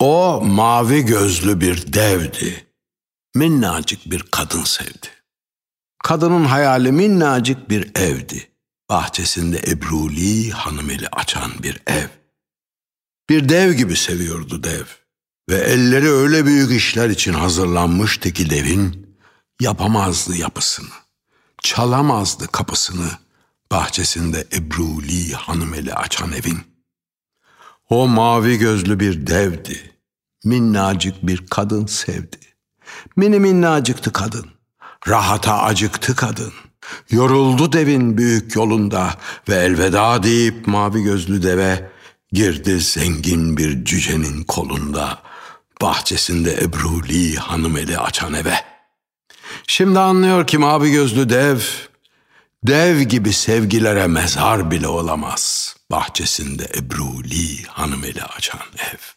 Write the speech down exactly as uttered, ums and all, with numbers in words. O mavi gözlü bir devdi. Minnacık bir kadın sevdi. Kadının hayali minnacık bir evdi. Bahçesinde ebruli hanımeli açan bir ev. Bir dev gibi seviyordu dev. Ve elleri öyle büyük işler için hazırlanmıştı ki devin yapamazdı yapısını. Çalamazdı kapısını bahçesinde ebruli hanımeli açan evin. O mavi gözlü bir devdi. Minnacık bir kadın sevdi. Mini minnacıktı kadın. Rahata acıktı kadın. Yoruldu devin büyük yolunda ve elveda deyip mavi gözlü deve girdi zengin bir cücenin kolunda. Bahçesinde ebruli hanımeli açan eve. Şimdi anlıyor ki mavi gözlü dev, dev gibi sevgilere mezar bile olamaz. Bahçesinde ebruli hanımeli açan ev.